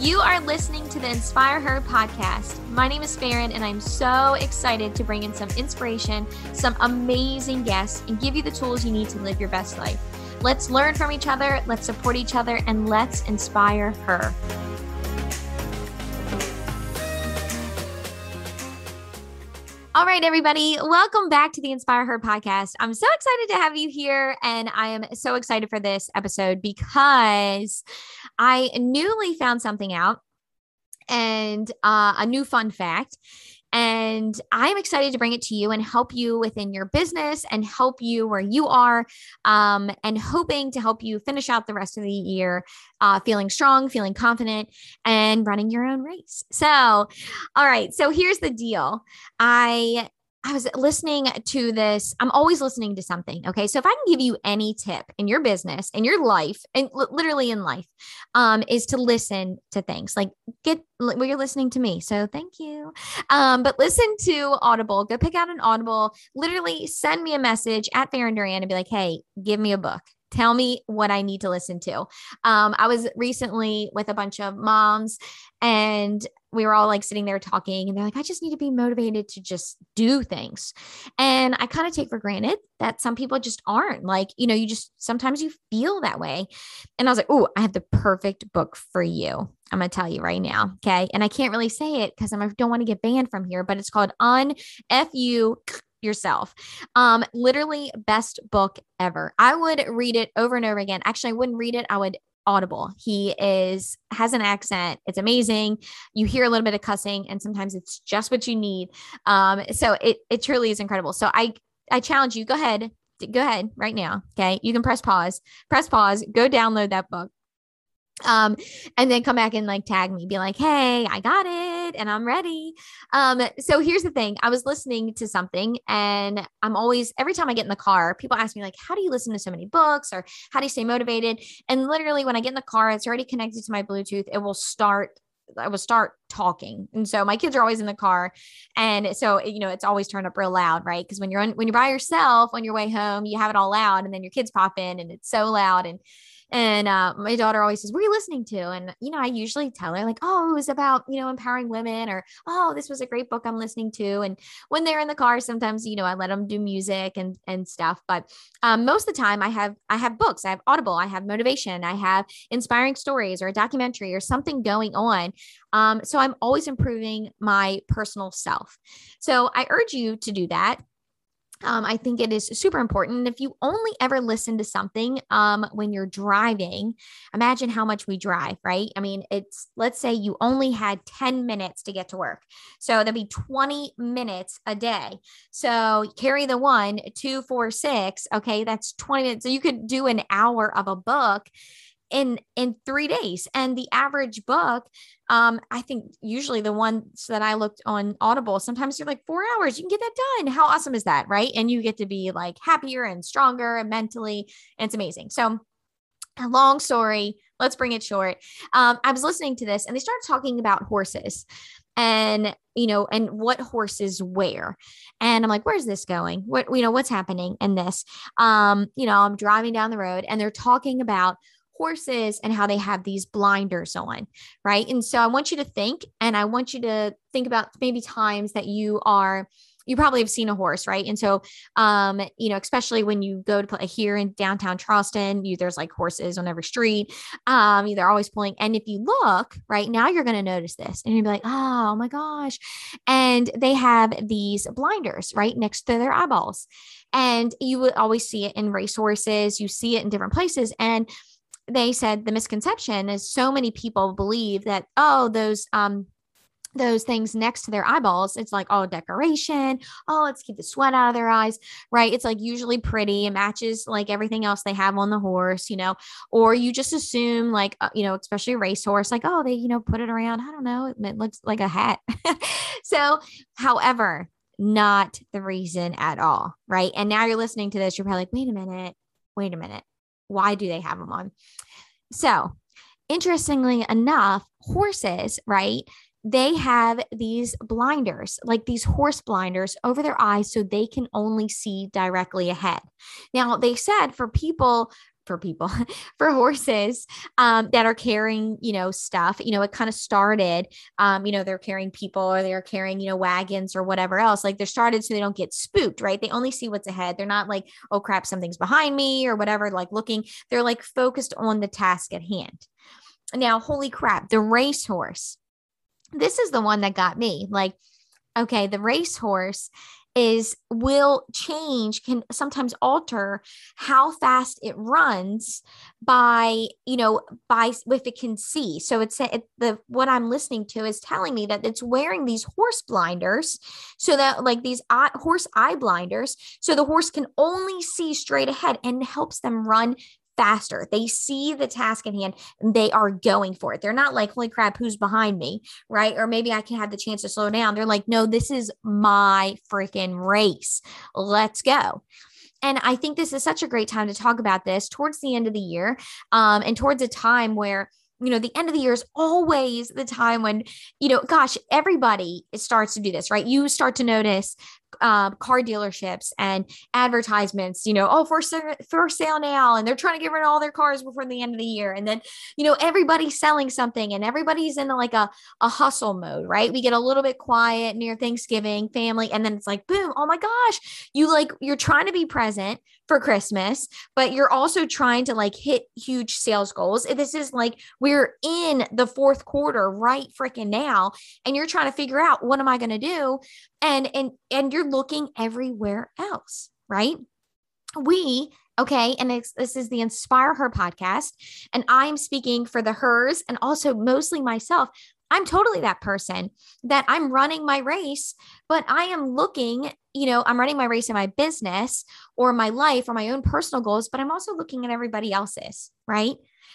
You are listening to the Inspire Her podcast. My name is Farron, and I'm so excited to bring in some inspiration, some amazing guests, and give you the tools you need to live your best life. Let's learn from each other, let's support each other, and let's inspire her. All right, everybody, welcome back to the Inspire Her podcast. I'm so excited to have you here, and I am so excited for this episode because I newly found something out, and a new fun fact, and I'm excited to bring it to you and help you within your business and help you where you are, and hoping to help you finish out the rest of the year feeling strong, feeling confident, and running your own race. So, all right. So here's the deal. I was listening to this. I'm always listening to something. Okay. So if I can give you any tip in your business, in your life, and literally in life, is to listen to things like you're listening to me. So thank you. But listen to Audible, go pick out an Audible, literally send me a message at Farron Duran and be like, hey, give me a book. Tell me what I need to listen to. I was recently with a bunch of moms, and we were all like sitting there talking, and they're like, I just need to be motivated to just do things. And I kind of take for granted that some people just aren't, like, you know, you just, sometimes you feel that way. And I was like, oh, I have the perfect book for you. I'm going to tell you right now. Okay. And I can't really say it because I don't want to get banned from here, but it's called Unf You Yourself. Literally best book ever. I would read it over and over again. Actually, I wouldn't read it. I would Audible. He has an accent. It's amazing. You hear a little bit of cussing, and sometimes it's just what you need. So it truly is incredible. So I challenge you, go ahead right now. Okay. You can press pause, go download that book. And then come back and like tag me, be like, hey, I got it and I'm ready. So here's the thing. I was listening to something, and I'm always, every time I get in the car, people ask me like, how do you listen to so many books, or how do you stay motivated? And literally when I get in the car, it's already connected to my Bluetooth. I will start talking. And so my kids are always in the car. And so, you know, it's always turned up real loud, right? Because when you're by yourself on your way home, you have it all loud, and then your kids pop in and it's so loud. And my daughter always says, what are you listening to? And, you know, I usually tell her like, oh, it was about, you know, empowering women, or, oh, this was a great book I'm listening to. And when they're in the car, sometimes, you know, I let them do music and stuff. But most of the time I have books, I have Audible, I have motivation, I have inspiring stories or a documentary or something going on. So I'm always improving my personal self. So I urge you to do that. I think it is super important. If you only ever listen to something when you're driving, imagine how much we drive, right? I mean, let's say you only had 10 minutes to get to work. So that'd be 20 minutes a day. So carry the 1, 2, 4, 6. Okay. That's 20 minutes. So you could do an hour of a book in 3 days. And the average book, I think usually the ones that I looked on Audible, sometimes you're like 4 hours, you can get that done. How awesome is that? Right. And you get to be like happier and stronger and mentally, and it's amazing. So a long story, let's bring it short. I was listening to this, and they started talking about horses and, you know, and what horses wear. And I'm like, where's this going? What, you know, what's happening in this? You know, I'm driving down the road, and they're talking about horses and how they have these blinders on, right? And so I want you to think, and I want you to think about maybe times that you probably have seen a horse, right? And so, you know, especially when you go to play here in downtown Charleston, there's like horses on every street. They're always pulling. And if you look right now, you're going to notice this, and you'll be like, oh my gosh. And they have these blinders right next to their eyeballs. And you would always see it in race horses. You see it in different places. And they said the misconception is so many people believe that, oh, those things next to their eyeballs, it's like, oh, decoration. Oh, let's keep the sweat out of their eyes, right? It's like usually pretty and matches like everything else they have on the horse, you know, or you just assume like, you know, especially racehorse, like, oh, they, you know, put it around, I don't know, it looks like a hat. So, however, not the reason at all, right? And now you're listening to this, you're probably like, wait a minute. Why do they have them on? So interestingly enough, horses, right? They have these blinders, like these horse blinders over their eyes, so they can only see directly ahead. Now, they said for people, for horses that are carrying, you know, stuff. You know, it kind of started, you know, they're carrying people or they're carrying, you know, wagons or whatever else. Like they're started so they don't get spooked, right? They only see what's ahead. They're not like, oh crap, something's behind me or whatever, like looking, they're like focused on the task at hand. Now, holy crap, the racehorse. This is the one that got me like, okay, the racehorse will change, can sometimes alter how fast it runs by, you know, by if it can see. So what I'm listening to is telling me that it's wearing these horse blinders so that like these horse eye blinders, so the horse can only see straight ahead and helps them run faster. They see the task at hand and they are going for it. They're not like, holy crap, who's behind me? Right. Or maybe I can have the chance to slow down. They're like, no, this is my freaking race. Let's go. And I think this is such a great time to talk about this towards the end of the year. And towards a time where, you know, the end of the year is always the time when, you know, gosh, everybody starts to do this, right? You start to notice car dealerships and advertisements, you know, oh, for sale now. And they're trying to get rid of all their cars before the end of the year. And then, you know, everybody's selling something and everybody's in like a hustle mode, right? We get a little bit quiet near Thanksgiving, family. And then it's like, boom, oh my gosh, you're trying to be present for Christmas, but you're also trying to like hit huge sales goals. This is like, we're in the fourth quarter right freaking now. And you're trying to figure out, what am I going to do? And you're looking everywhere else, right? This is the Inspire Her podcast, and I'm speaking for the hers and also mostly myself. I'm totally that person that I'm running my race, but I am looking, you know, I'm running my race in my business or my life or my own personal goals, but I'm also looking at everybody else's, right?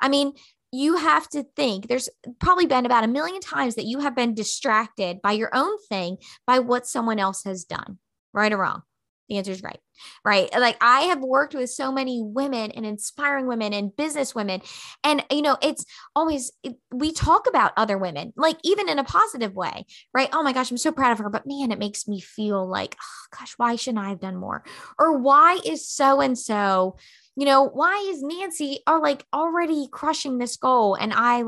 I mean, you have to think there's probably been about 1,000,000 times that you have been distracted by your own thing, by what someone else has done, right or wrong. The answer is right, right? Like I have worked with so many women and inspiring women and business women. And, you know, it's always, we talk about other women, like even in a positive way, right? Oh my gosh, I'm so proud of her, but man, it makes me feel like, oh gosh, why shouldn't I have done more? Or why is so-and-so, you know, why is Nancy like already crushing this goal? And I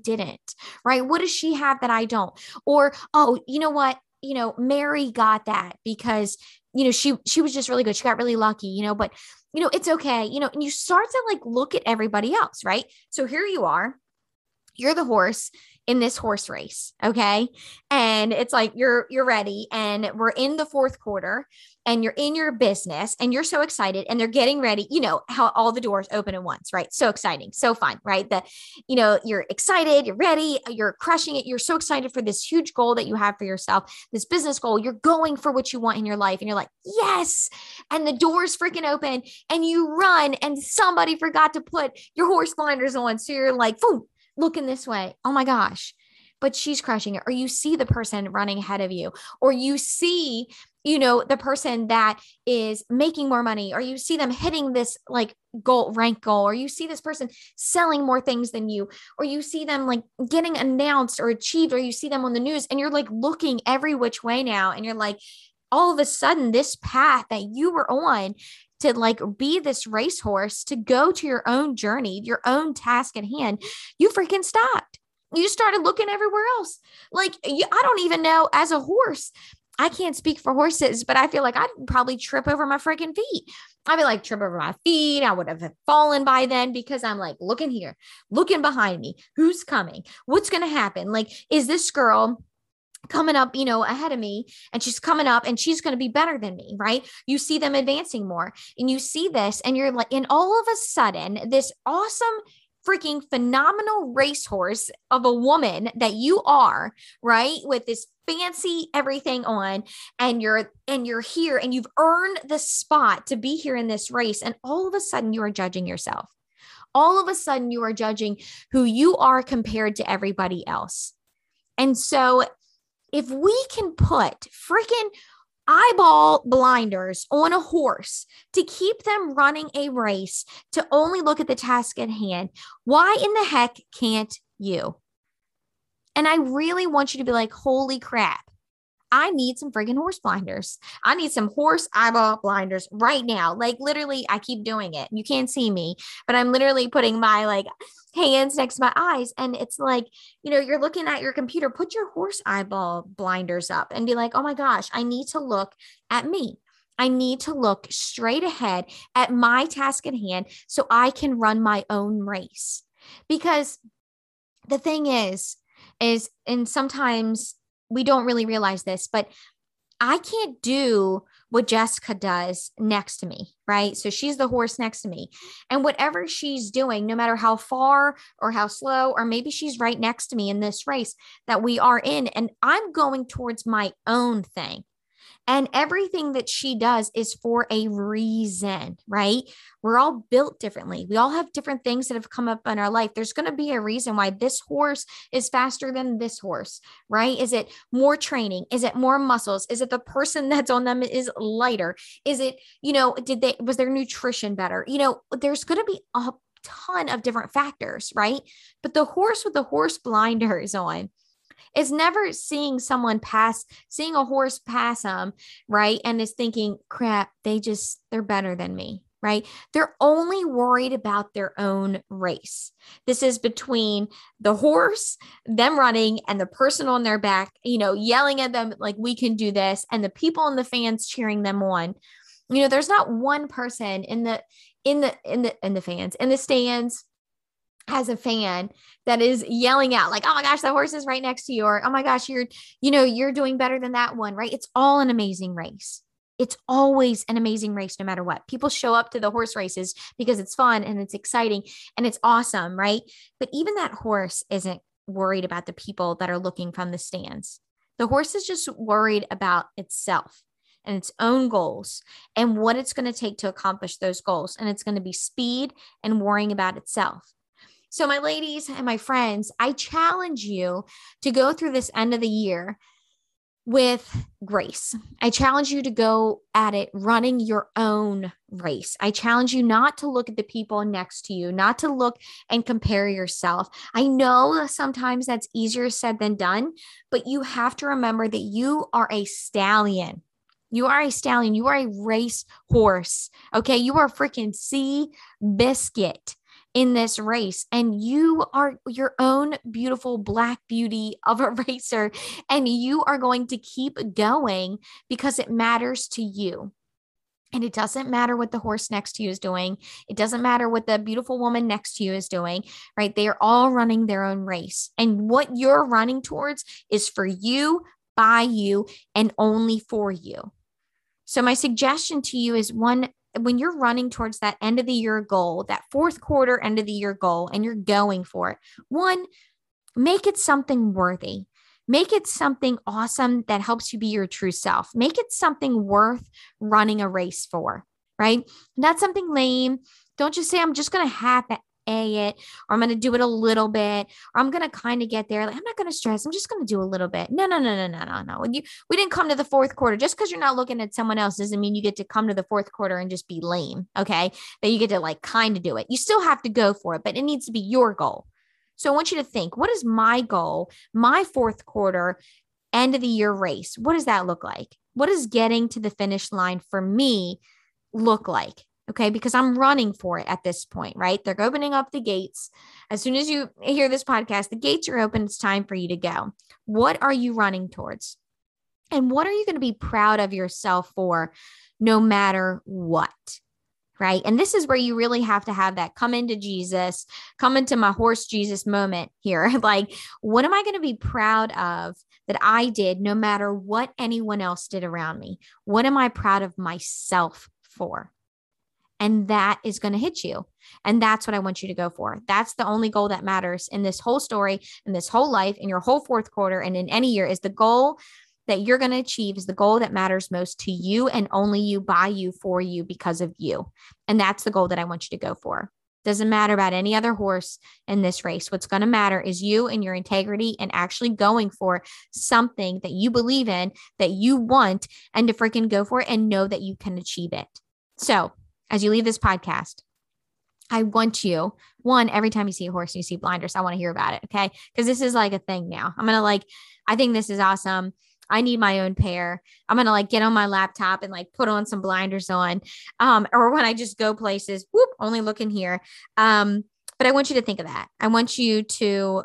didn't, right? What does she have that I don't? Or, oh, you know what? You know, Mary got that because, you know, she was just really good. She got really lucky, you know, but you know, it's okay. You know, and you start to like, look at everybody else, right? So here you are, you're the horse in this horse race. Okay. And it's like, you're ready. And we're in the fourth quarter and you're in your business and you're so excited and they're getting ready, you know, how all the doors open at once, right? So exciting. So fun, right? That, you know, you're excited, you're ready, you're crushing it. You're so excited for this huge goal that you have for yourself, this business goal, you're going for what you want in your life. And you're like, yes. And the doors freaking open and you run and somebody forgot to put your horse blinders on. So you're like, boom, looking this way. Oh my gosh, but she's crushing it. Or you see the person running ahead of you, or you see, you know, the person that is making more money, or you see them hitting this like rank goal, or you see this person selling more things than you, or you see them like getting announced or achieved, or you see them on the news and you're like looking every which way now. And you're like, all of a sudden this path that you were on to like be this racehorse, to go to your own journey, your own task at hand, you freaking stopped. You started looking everywhere else. Like, I don't even know, as a horse, I can't speak for horses, but I feel like I'd probably trip over my freaking feet. I'd be like, trip over my feet. I would have fallen by then because I'm like, looking here, looking behind me, who's coming, what's going to happen? Like, is this girl coming up, you know, ahead of me, and she's coming up and she's going to be better than me, right? You see them advancing more and you see this and you're like, and all of a sudden this awesome freaking phenomenal racehorse of a woman that you are, right? With this fancy everything on, and you're here and you've earned the spot to be here in this race. And all of a sudden you are judging yourself. All of a sudden you are judging who you are compared to everybody else. And so if we can put freaking eyeball blinders on a horse to keep them running a race, to only look at the task at hand, why in the heck can't you? And I really want you to be like, holy crap, I need some freaking horse blinders. I need some horse eyeball blinders right now. Like literally, I keep doing it. You can't see me, but I'm literally putting my like hands next to my eyes. And it's like, you know, you're looking at your computer, put your horse eyeball blinders up and be like, oh my gosh, I need to look at me. I need to look straight ahead at my task at hand so I can run my own race. Because the thing is, and sometimes we don't really realize this, but I can't do what Jessica does next to me, right? So she's the horse next to me, and whatever she's doing, no matter how far or how slow, or maybe she's right next to me in this race that we are in, and I'm going towards my own thing. And everything that she does is for a reason, right? We're all built differently. We all have different things that have come up in our life. There's going to be a reason why this horse is faster than this horse, right? Is it more training? Is it more muscles? Is it the person that's on them is lighter? Is it, you know, was their nutrition better? You know, there's going to be a ton of different factors, right? But the horse with the horse blinders on, it's never seeing a horse pass them, right? And is thinking, crap, they're better than me, right? They're only worried about their own race. This is between the horse, them running, and the person on their back, you know, yelling at them like, we can do this. And the people and the fans cheering them on. You know, there's not one person in the stands as a fan that is yelling out like, oh my gosh, that horse is right next to you, or oh my gosh, you're doing better than that one, right? It's all an amazing race. It's always an amazing race, no matter what. People show up to the horse races because it's fun and it's exciting and it's awesome, right? But even that horse isn't worried about the people that are looking from the stands. The horse is just worried about itself and its own goals and what it's going to take to accomplish those goals. And it's going to be speed and worrying about itself. So my ladies and my friends, I challenge you to go through this end of the year with grace. I challenge you to go at it running your own race. I challenge you not to look at the people next to you, not to look and compare yourself. I know sometimes that's easier said than done, but you have to remember that you are a stallion. You are a stallion. You are a race horse. Okay. You are freaking Sea Biscuit in this race, and you are your own beautiful Black Beauty of a racer, and you are going to keep going because it matters to you. And it doesn't matter what the horse next to you is doing. It doesn't matter what the beautiful woman next to you is doing, right? They are all running their own race, and what you're running towards is for you, by you, and only for you. So my suggestion to you is when you're running towards that end of the year goal, that fourth quarter end of the year goal, and you're going for it, one, make it something worthy. Make it something awesome that helps you be your true self. Make it something worth running a race for, right? Not something lame. Don't just say, I'm just going to half it, or I'm going to do it a little bit, or I'm going to kind of get there. Like, I'm not going to stress. I'm just going to do a little bit. No. We didn't come to the fourth quarter. Just because you're not looking at someone else doesn't mean you get to come to the fourth quarter and just be lame. Okay. That you get to like kind of do it. You still have to go for it, but it needs to be your goal. So I want you to think, what is my goal? My fourth quarter end of the year race. What does that look like? What is getting to the finish line for me look like? Okay, because I'm running for it at this point, right? They're opening up the gates. As soon as you hear this podcast, the gates are open. It's time for you to go. What are you running towards? And what are you going to be proud of yourself for, no matter what? Right? And this is where you really have to have that come into my horse Jesus moment here. Like, what am I going to be proud of that I did no matter what anyone else did around me? What am I proud of myself for? And that is going to hit you. And that's what I want you to go for. That's the only goal that matters in this whole story, in this whole life, in your whole fourth quarter, and in any year, is the goal that you're going to achieve is the goal that matters most to you, and only you, by you, for you, because of you. And that's the goal that I want you to go for. Doesn't matter about any other horse in this race. What's going to matter is you and your integrity, and actually going for something that you believe in, that you want, and to freaking go for it and know that you can achieve it. So as you leave this podcast, I want you, one, every time you see a horse and you see blinders, I want to hear about it. Okay. Because this is like a thing now. I think this is awesome. I need my own pair. I'm going to like get on my laptop and like put on some blinders on, or when I just go places, whoop, only look in here. But I want you to think of that. I want you to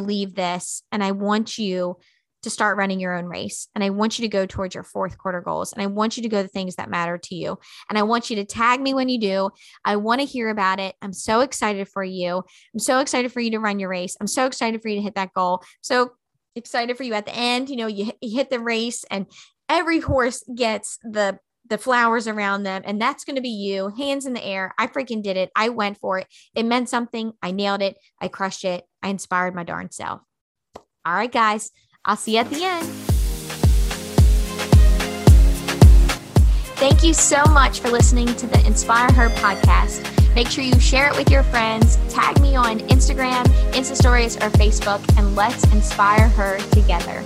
leave this, and I want you to start running your own race. And I want you to go towards your fourth quarter goals. And I want you to go to things that matter to you. And I want you to tag me when you do. I want to hear about it. I'm so excited for you. I'm so excited for you to run your race. I'm so excited for you to hit that goal. So excited for you at the end, you hit the race and every horse gets the flowers around them. And that's going to be you, hands in the air. I freaking did it. I went for it. It meant something. I nailed it. I crushed it. I inspired my darn self. All right, guys. I'll see you at the end. Thank you so much for listening to the Inspire Her podcast. Make sure you share it with your friends. Tag me on Instagram, Insta Stories, or Facebook, and let's inspire her together.